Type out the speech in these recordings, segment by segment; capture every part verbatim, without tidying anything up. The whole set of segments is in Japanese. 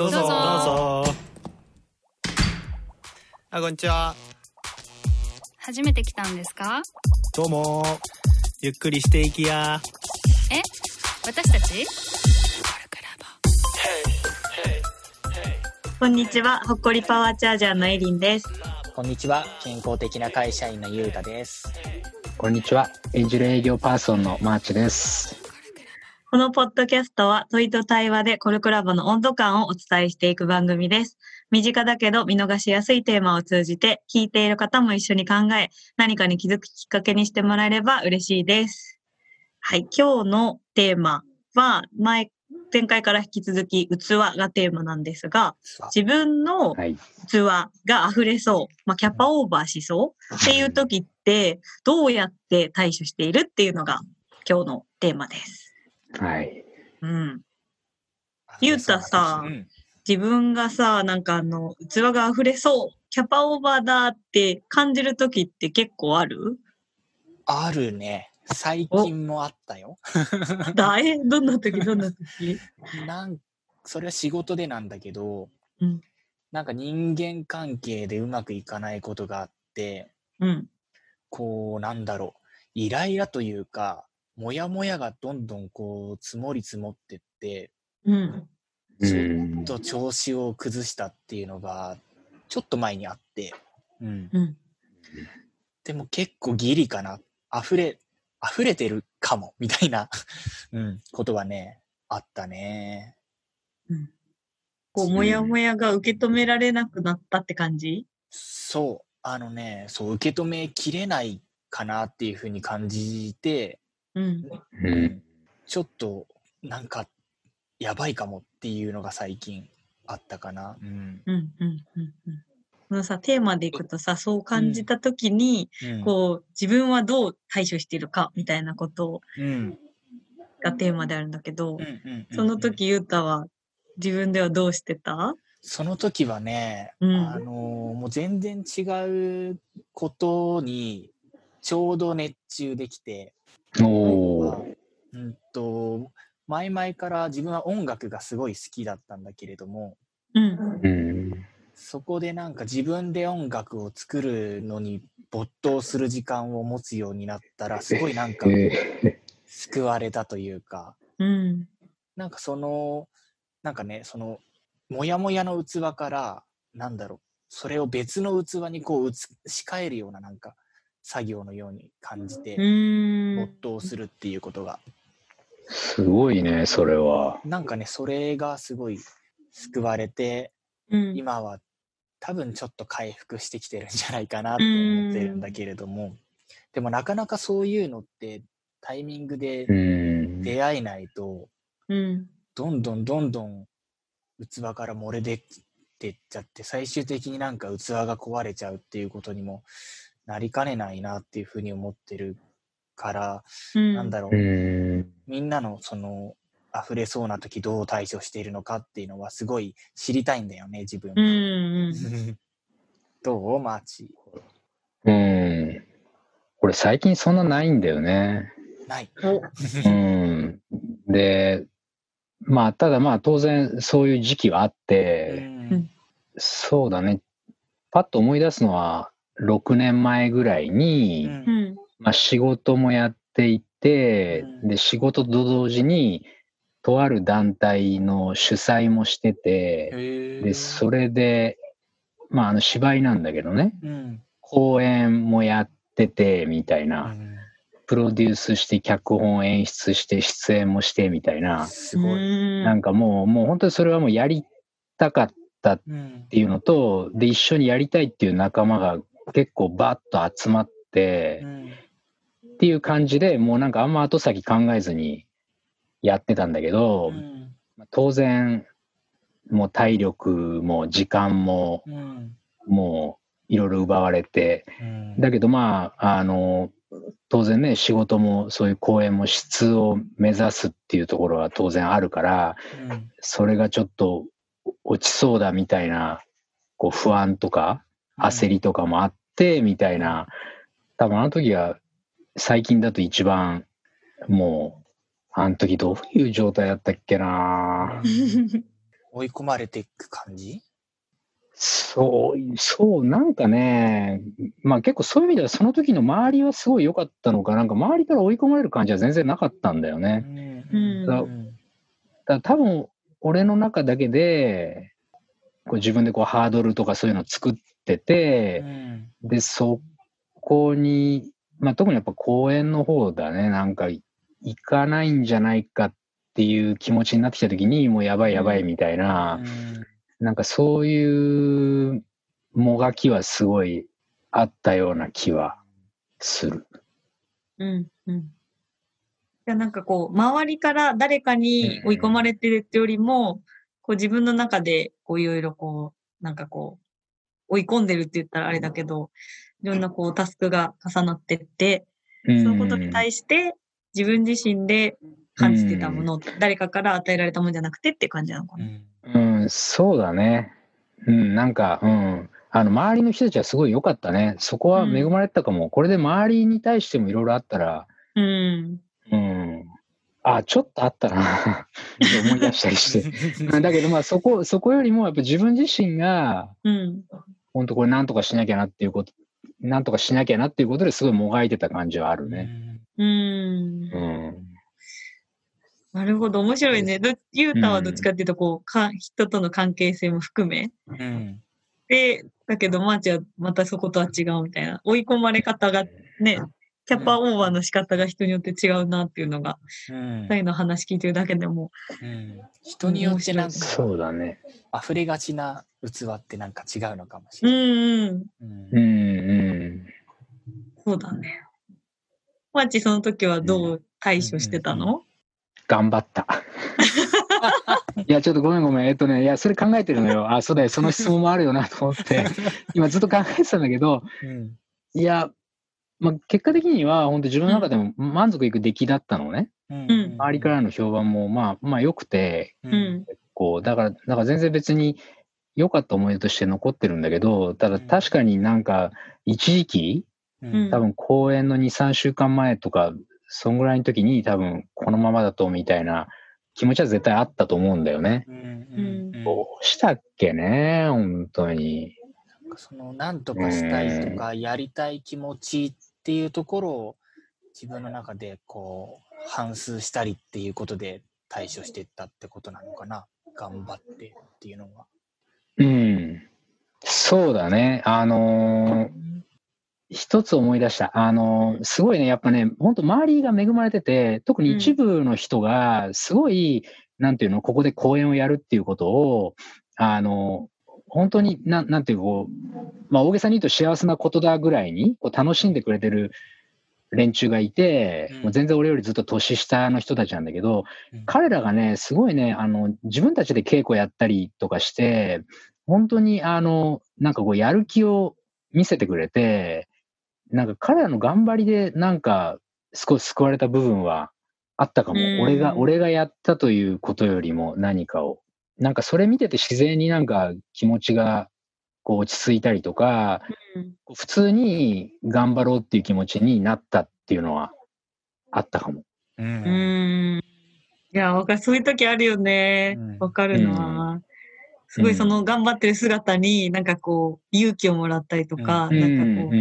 どうぞどうぞ。あ、こんにちは。初めて来たんですか？どうも。ゆっくりしていきや。え、私たち？こんにちは、ほっこりパワーチャージャーのエリンです。こんにちは、健康的な会社員のゆうたです。こんにちは、エンジェル営業パーソンのマーチです。このポッドキャストは問いと対話でコルクラボの温度感をお伝えしていく番組です。身近だけど見逃しやすいテーマを通じて聞いている方も一緒に考え、何かに気づくきっかけにしてもらえれば嬉しいです。はい、今日のテーマは前前回から引き続き器がテーマなんですが、自分の器が溢れそう、まあ、キャパオーバーしそうっていう時ってどうやって対処しているっていうのが今日のテーマです。はい。うん。ゆうたさん、自分がさ、なんかあの器が溢れそう、キャパオーバーだって感じる時って結構ある？あるね。最近もあったよ。だえどんな時どんな時なんそれは仕事でなんだけど、うん、なんか人間関係でうまくいかないことがあって、うん、こうなんだろう、イライラというかモヤモヤがどんどんこう積もり積もってって、うん、ちょっと調子を崩したっていうのがちょっと前にあって、うんうん、でも結構ギリかな、溢れ溢れてるかもみたいな、うん、ことはねあったね、うん、こうもやもやが受け止められなくなったって感じ？そうあのねそう受け止めきれないかなっていうふうに感じて、うんうん、ちょっとなんかやばいかもっていうのが最近あったかな。うんうんうんうんうんのさテーマでいくとさ、そう感じたときに、うん、こう自分はどう対処しているかみたいなことがテーマであるんだけど、うんうんうんうん、その時ゆうたは自分ではどうしてた？その時はね、うん、あのもう全然違うことにちょうど熱中できて、おうんと前々から自分は音楽がすごい好きだったんだけれども、うんうんそこでなんか自分で音楽を作るのに没頭する時間を持つようになったらすごいなんか救われたというか、うん、なんかそのなんかねそのモヤモヤの器からなんだろうそれを別の器にこう移し替えるようななんか作業のように感じて没頭するっていうことがすごいねそれはなんかねそれがすごい救われて、うん、今は多分ちょっと回復してきてるんじゃないかなと思ってるんだけれども、でもなかなかそういうのってタイミングで出会えないと、うん、どんどんどんどん器から漏れ出てっちゃって最終的になんか器が壊れちゃうっていうことにもなりかねないなっていうふうに思ってるから、うん、なんだろう、うん、みんなのその溢れそうな時どう対処しているのかっていうのはすごい知りたいんだよね自分。うんどうマーチ？うん。俺最近そんなないんだよね。ない。うん。で、まあただまあ当然そういう時期はあって、うん、そうだね。パッと思い出すのはろくねんまえぐらいに、うん、まあ仕事もやっていて、うん、で仕事と同時にとある団体の主催もしてて、でそれで、まあ、あの芝居なんだけどね、うん、公演もやっててみたいな、うん、プロデュースして脚本演出して出演もしてみたいな、すごいなんかもうもう本当にそれはもうやりたかったっていうのと、うん、で一緒にやりたいっていう仲間が結構バッと集まって、うん、っていう感じでもうなんかあんま後先考えずにやってたんだけど、うん、当然もう体力も時間も、うん、もういろいろ奪われて、うん、だけどまああの当然ね仕事もそういう公演も質を目指すっていうところは当然あるから、うん、それがちょっと落ちそうだみたいなこう不安とか焦りとかもあってみたいな、多分あの時は最近だと一番もうあの時どういう状態だったっけな追い込まれていく感じ？そう、そう、なんかね、まあ結構そういう意味ではその時の周りはすごい良かったのか、なんか周りから追い込まれる感じは全然なかったんだよね。うん、だから多分俺の中だけでこう自分でこうハードルとかそういうのを作ってて、うん、でそこに、まあ、特にやっぱ公園の方だね、なんか行かないんじゃないかっていう気持ちになってきた時にもうやばいやばいみたいな、うん、なんかそういうもがきはすごいあったような気はする。うんうん。なんかこう周りから誰かに追い込まれてるってよりも、うん、こう自分の中でこういろいろこうなんかこう追い込んでるって言ったらあれだけど、いろんなこうタスクが重なってって、うん、そのことに対して自分自身で感じてたもの、うん、誰かから与えられたものじゃなくてって感じなのかな。うん、うん、そうだね。うん、なんか、うん、あの周りの人たちはすごい良かったね。そこは恵まれてたかも、うん、これで周りに対してもいろいろあったら、うんうん、あちょっとあったなって思い出したりしてだけどまあそこそこよりもやっぱ自分自身が、うん、本当これなんとかしなきゃなっていうことなんとかしなきゃなっていうことですごいもがいてた感じはあるね。うん、うん、なるほど面白いね。ゆうたはどっちかっていうとこう、うん、か人との関係性も含め、うん、でだけどマーチはまたそことは違うみたいな追い込まれ方がね、うんキャパオーバーの仕方が人によって違うなっていうのが、うん、二人の話聞いてるだけでも、うん、人によってなんかそうだね溢れがちな器ってなんか違うのかもしれない。うんうん、うんうん、そうだね。マーチその時はどう対処してたの？うんうん、頑張ったいやちょっとごめんごめんえっとねいやそれ考えてるのよ。あそうだよその質問もあるよなと思って今ずっと考えてたんだけど、うん、いやまあ、結果的には本当自分の中でも満足いく出来だったのね、うん、周りからの評判もまあまあ良くて、うん、こうだからなんか全然別に良かった思い出として残ってるんだけどただ確かになんか一時期、うん、多分公演の に,さん 週間前とかそんぐらいの時に多分このままだとみたいな気持ちは絶対あったと思うんだよね、うんうん、どうしたっけね本当にそのなんとかしたいとかやりたい気持ちってっていうところを自分の中でこう反芻したりっていうことで対処していったってことなのかな。頑張ってっていうのは。うん、そうだね。あのー、一つ思い出した。あのー、すごいねやっぱね本当周りが恵まれてて特に一部の人がすごい、うん、なんていうのここで講演をやるっていうことをあのー。本当にな、なんていうこう、まあ、大げさに言うと幸せなことだぐらいにこう楽しんでくれてる連中がいて、うん、もう全然俺よりずっと年下の人たちなんだけど、うん、彼らがねすごいねあの自分たちで稽古やったりとかして本当にあのなんかこうやる気を見せてくれてなんか彼らの頑張りでなんか少し救われた部分はあったかも、うん、俺が、俺がやったということよりも何かを。なんかそれ見てて自然になんか気持ちがこう落ち着いたりとか、うん、普通に頑張ろうっていう気持ちになったっていうのはあったかも。うん。うんいや、わかる。そういう時あるよね。わ、うん、かるな、うん。すごいその頑張ってる姿になんかこう勇気をもらったりとか、うん、なんかこう、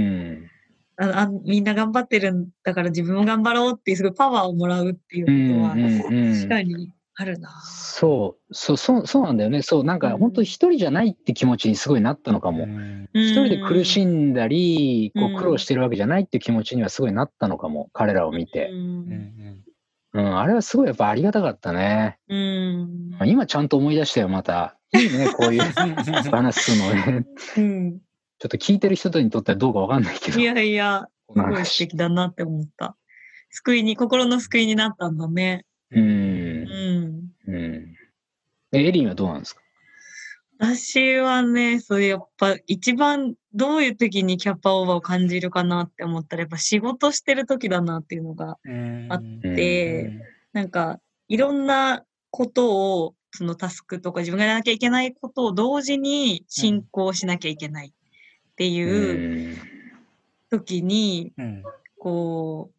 うんああ、みんな頑張ってるんだから自分も頑張ろうっていうすごいパワーをもらうっていうことは、うん、確かに。あるなそうそうそうそうなんだよね。そうなんか本当一人じゃないって気持ちにすごいなったのかも。うん、一人で苦しんだりこう苦労してるわけじゃないって気持ちにはすごいなったのかも、うん、彼らを見て、うんうん、あれはすごいやっぱありがたかったね、うん、今ちゃんと思い出したよ。またいいねこういう話すのね、うん、ちょっと聞いてる人にとってはどうかわかんないけどいやいやすごい素敵だなって思った。救いに心の救いになったんだね。うんうんうん、えエリンはどうなんですか？私はねそれやっぱ一番どういう時にキャパオーバーを感じるかなって思ったらやっぱ仕事してる時だなっていうのがあって、うん、なんかいろんなことをそのタスクとか自分がやらなきゃいけないことを同時に進行しなきゃいけないっていう時に、うんうん、こう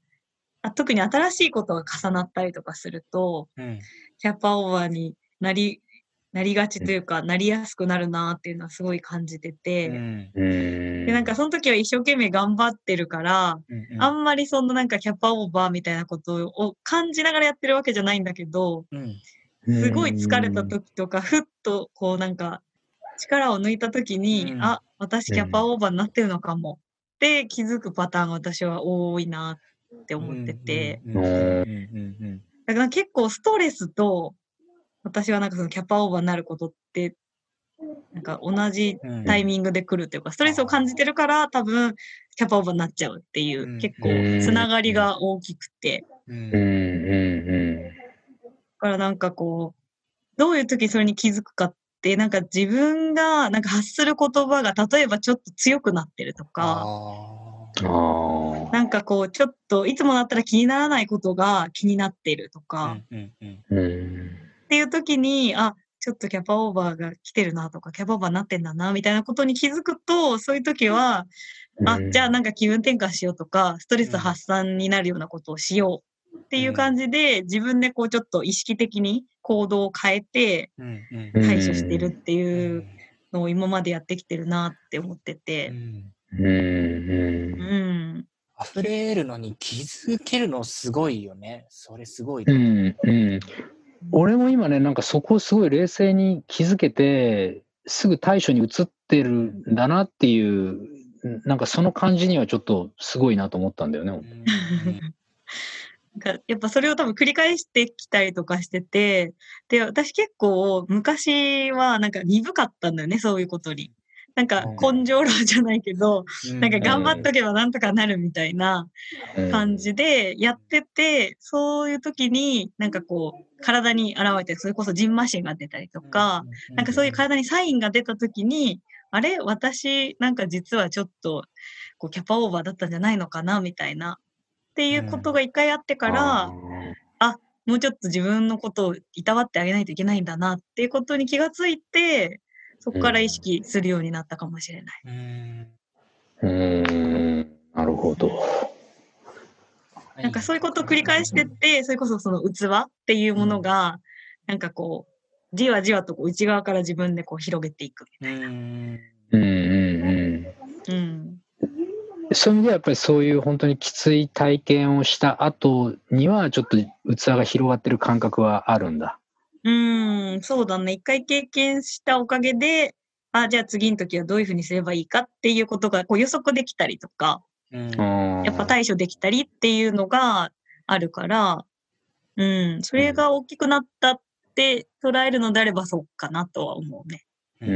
特に新しいことが重なったりとかすると、うん、キャパオーバーになりなりがちというか、うん、なりやすくなるなっていうのはすごい感じてて、うん、でなんかその時は一生懸命頑張ってるから、うん、あんまりそのなんかキャパオーバーみたいなことを感じながらやってるわけじゃないんだけど、うん、すごい疲れた時とかふっとこうなんか力を抜いた時に、うん、あ、私キャパオーバーになってるのかもって気づくパターンが私は多いなって思ってて、だから結構ストレスと私はなんかそのキャパオーバーになることってなんか同じタイミングで来るというか、ストレスを感じてるから多分キャパオーバーになっちゃうっていう結構つながりが大きくて、だからなんかこうどういう時それに気づくかってなんか自分がなんか発する言葉が例えばちょっと強くなってるとか、なんかこうちょっといつもだったら気にならないことが気になってるとかっていう時に、あ、ちょっとキャパオーバーが来てるなとか、キャパオーバーになってんだなみたいなことに気づくと、そういう時は、あ、じゃあなんか気分転換しようとか、ストレス発散になるようなことをしようっていう感じで、自分でこうちょっと意識的に行動を変えて対処してるっていうのを今までやってきてるなって思ってて、うんうん、溢れるのに気づけるのすごいよね。それすごい、うんうん俺も今ね、なんかそこをすごい冷静に気づけて、すぐ対処に移ってるんだなっていう、なんかその感じにはちょっとすごいなと思ったんだよね。なんかやっぱそれを多分繰り返してきたりとかしてて、で、私結構昔はなんか鈍かったんだよね、そういうことに。なんか根性論じゃないけど、うん、なんか頑張っとけばなんとかなるみたいな感じでやってて、うん、そういう時になんかこう体に現れて、それこそじんましんが出たりとか、うん、なんかそういう体にサインが出た時に、うん、あれ私なんか実はちょっとこうキャパオーバーだったんじゃないのかなみたいなっていうことが一回あってから、うん、あ、もうちょっと自分のことをいたわってあげないといけないんだなっていうことに気がついて、そこから意識するようになったかもしれない。うーん、うーん、なるほど。なんかそういうことを繰り返してって、それこそその器っていうものが、なんかこう、じわじわとこう内側から自分でこう広げていくみたいな。うんうんうん。うん。そういう意味ではやっぱりそういう本当にきつい体験をした後には、ちょっと器が広がってる感覚はあるんだ。うん、そうだね。一回経験したおかげで、あ、じゃあ次の時はどういうふうにすればいいかっていうことがこう予測できたりとか、うん、やっぱ対処できたりっていうのがあるから、うん、それが大きくなったって捉えるのであればそうかなとは思うね。うん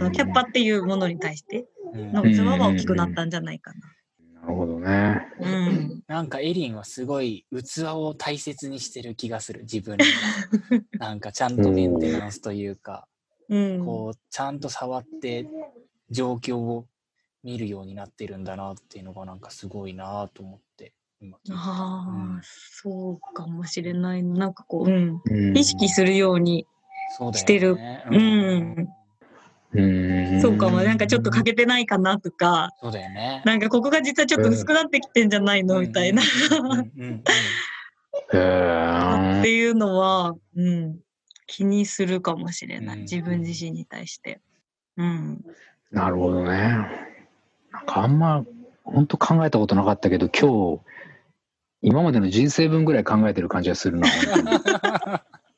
うん、キャッパっていうものに対しての器は大きくなったんじゃないかな。なるほどね、うん、なんかエリンはすごい器を大切にしてる気がする、自分になんかちゃんとメンテナンスというか、うん、こうちゃんと触って状況を見るようになってるんだなっていうのがなんかすごいなと思って今聞いて、ああ、うん、そうかもしれない。なんかこう、うんうん、意識するようにしてる。うん、そうかも。なんかちょっと欠けてないかなとか、そうだよね、なんかここが実はちょっと薄くなってきてんじゃないの、うん、みたいなっていうのは、うん、気にするかもしれない、うん、自分自身に対して、うん、なるほどね。なんかあんま本当考えたことなかったけど、今日今までの人生分ぐらい考えてる感じがするな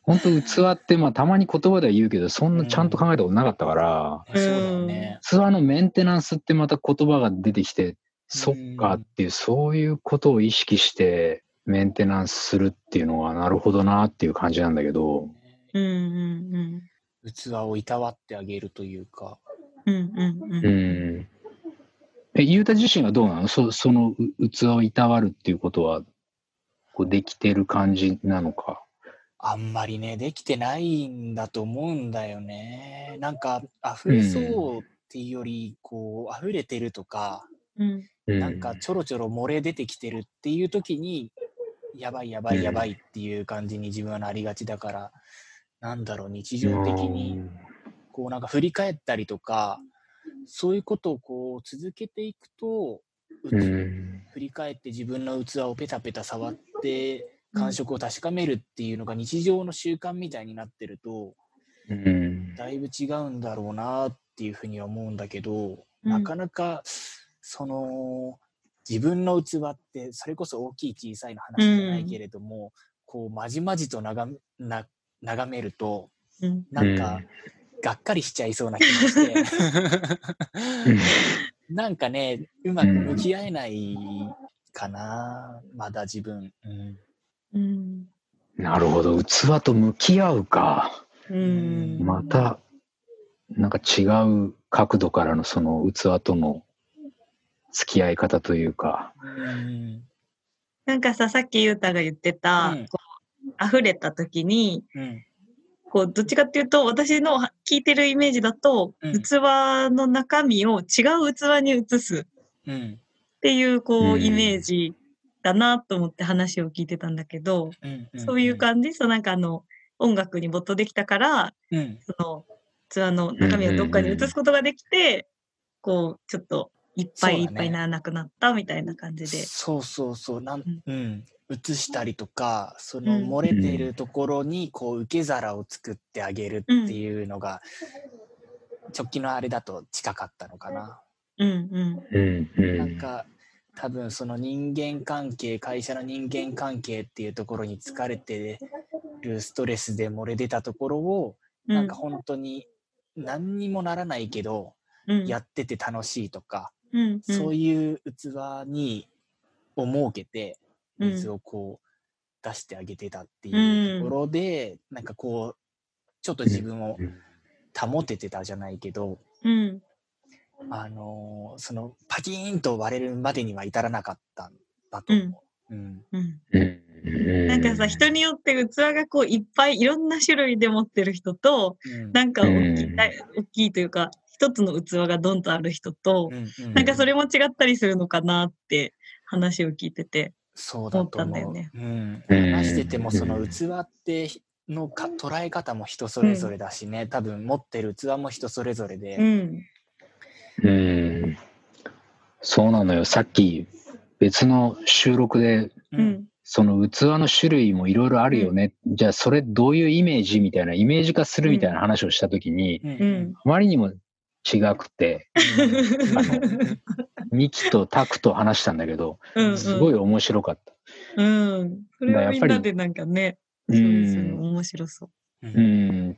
本当器って、まあ、たまに言葉では言うけど、そんなちゃんと考えたことなかったから、うん、そうだよね、器のメンテナンスってまた言葉が出てきて、うん、そっかっていう、そういうことを意識してメンテナンスするっていうのはなるほどなっていう感じなんだけど、うんうんうん、器をいたわってあげるというか、うんうんうんうん、え、ゆうた自身はどうなの？そ、その器をいたわるっていうことはこうできてる感じなのか？あんまりね、できてないんだと思うんだよね。なんか溢れそうっていうより、こう溢れてるとか、うん、なんかちょろちょろ漏れ出てきてるっていう時に、やばいやばいやばいっていう感じに自分はなりがちだから、うん、なんだろう、日常的にこうなんか振り返ったりとか、そういうことをこう続けていくと、うん、振り返って自分の器をペタペタ触って感触を確かめるっていうのが日常の習慣みたいになってると、うん、だいぶ違うんだろうなっていうふうには思うんだけど、うん、なかなかその自分の器ってそれこそ大きい小さいの話じゃないけれども、うん、こうまじまじと眺 め, な眺めると、うん、なんか、うん、がっかりしちゃいそうな気がしてなんかね、うまく向き合えないかな、うん、まだ自分、うんうん、なるほど、器と向き合うか、うん、またなんか違う角度からのその器との付き合い方というか、うん、なんかさ、さっきゆうたが言ってた、うん、こう溢れた時に、うん、こうどっちかっていうと私の聞いてるイメージだと、うん、器の中身を違う器に移すっていう、こうイメージだなと思って話を聞いてたんだけど、うんうん、そういう感じ、そう、なんかあの音楽に没頭できたから、うん、その器の中身をどっかに移すことができて、うんうんうん、こうちょっといっぱいいっぱいならなくなったみたいな感じで、そうそうそう、なん、うん、移したりとか、その漏れているところにこう受け皿を作ってあげるっていうのが、うん、直近のあれだと近かったのかな。うんうん、なんか多分その人間関係、会社の人間関係っていうところに疲れてるストレスで漏れ出たところを、うん、なんか本当に何にもならないけど、うん、やってて楽しいとか。うんうん、そういう器にを設けて水をこう出してあげてたっていうところで、うん、なんかこうちょっと自分を保ててたじゃないけど、うん、あのー、そのパキーンと割れるまでには至らなかったんだと思う、うんうんうん、なんかさ、人によって器がこういっぱいいろんな種類で持ってる人と、うん、なんか大きい、うん、大きいというか一つの器がドンとある人と、うんうんうん、なんかそれも違ったりするのかなって話を聞いてて思ったんだよね。そうだと思う、うん、話しててもその器ってのか捉え方も人それぞれだしね、うん、多分持ってる器も人それぞれで、うんうん、そうなのよ。さっき別の収録で、うん、その器の種類もいろいろあるよね、うん、じゃあそれどういうイメージみたいな、イメージ化するみたいな話をした時に、うんうん、あまりにも違くて、うん、あのミキとタクと話したんだけど、うんうん、すごい面白かった。うん、それはみんなでなんかね、そうですよね、面白そう。うん、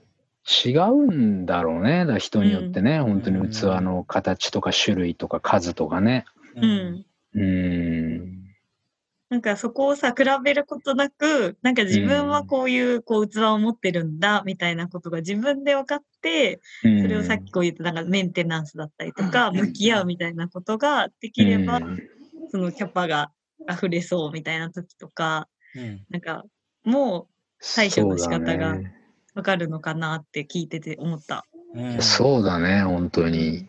違うんだろうね、だ人によってね、うん、本当に器の形とか種類とか数とかね。うん。うん、なんかそこをさ、比べることなく、なんか自分はこういう、こう器を持ってるんだみたいなことが自分で分かって、うん、それをさっきこう言ったなんかメンテナンスだったりとか、向き合うみたいなことができれば、うん、そのキャパが溢れそうみたいな時とか、うん、なんかもう対処の仕方が分かるのかなって聞いてて思った。うん、そうだね、本当に。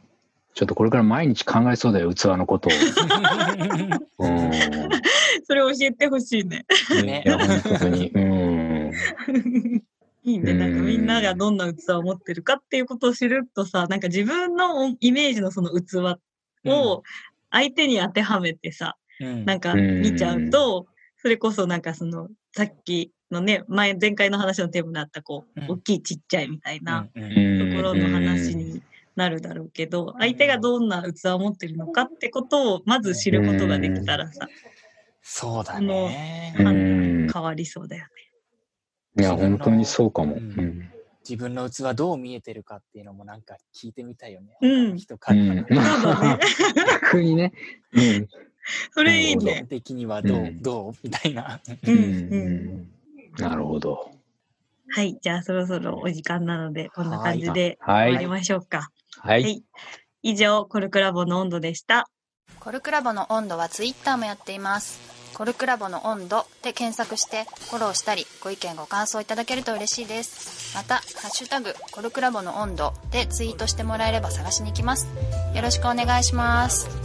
ちょっとこれから毎日考えそうだよ、器のことを。うん、それ教えてほしいね。ね、いや本当に。うん、いいね、なんかみんながどんな器を持ってるかっていうことを知るとさ、なんか自分のイメージのその器を相手に当てはめてさ、うん、なんか見ちゃうと、それこそなんかそのさっきのね、前前回の話のテーマにあったこう、うん、大きいちっちゃいみたいなところの話に。なるだろうけど、相手がどんな器を持ってるのかってことをまず知ることができたらさ、うん、そうだね、うん、変わりそうだよね。いや本当にそうかも、うん、自分の器どう見えてるかっていうのもなんか聞いてみたいよね、うん、人から、うん、逆にね、うん、それいいね、基本的にはどう、うん、どうみたいな、うんうんうん、なるほど。はい、じゃあそろそろお時間なのでこんな感じで終わりましょうか。はい、はい、以上コルクラボの温度でした。コルクラボの温度はツイッターもやっています。コルクラボの温度で検索してフォローしたり、ご意見ご感想いただけると嬉しいです。またハッシュタグコルクラボの温度でツイートしてもらえれば探しに行きます。よろしくお願いします。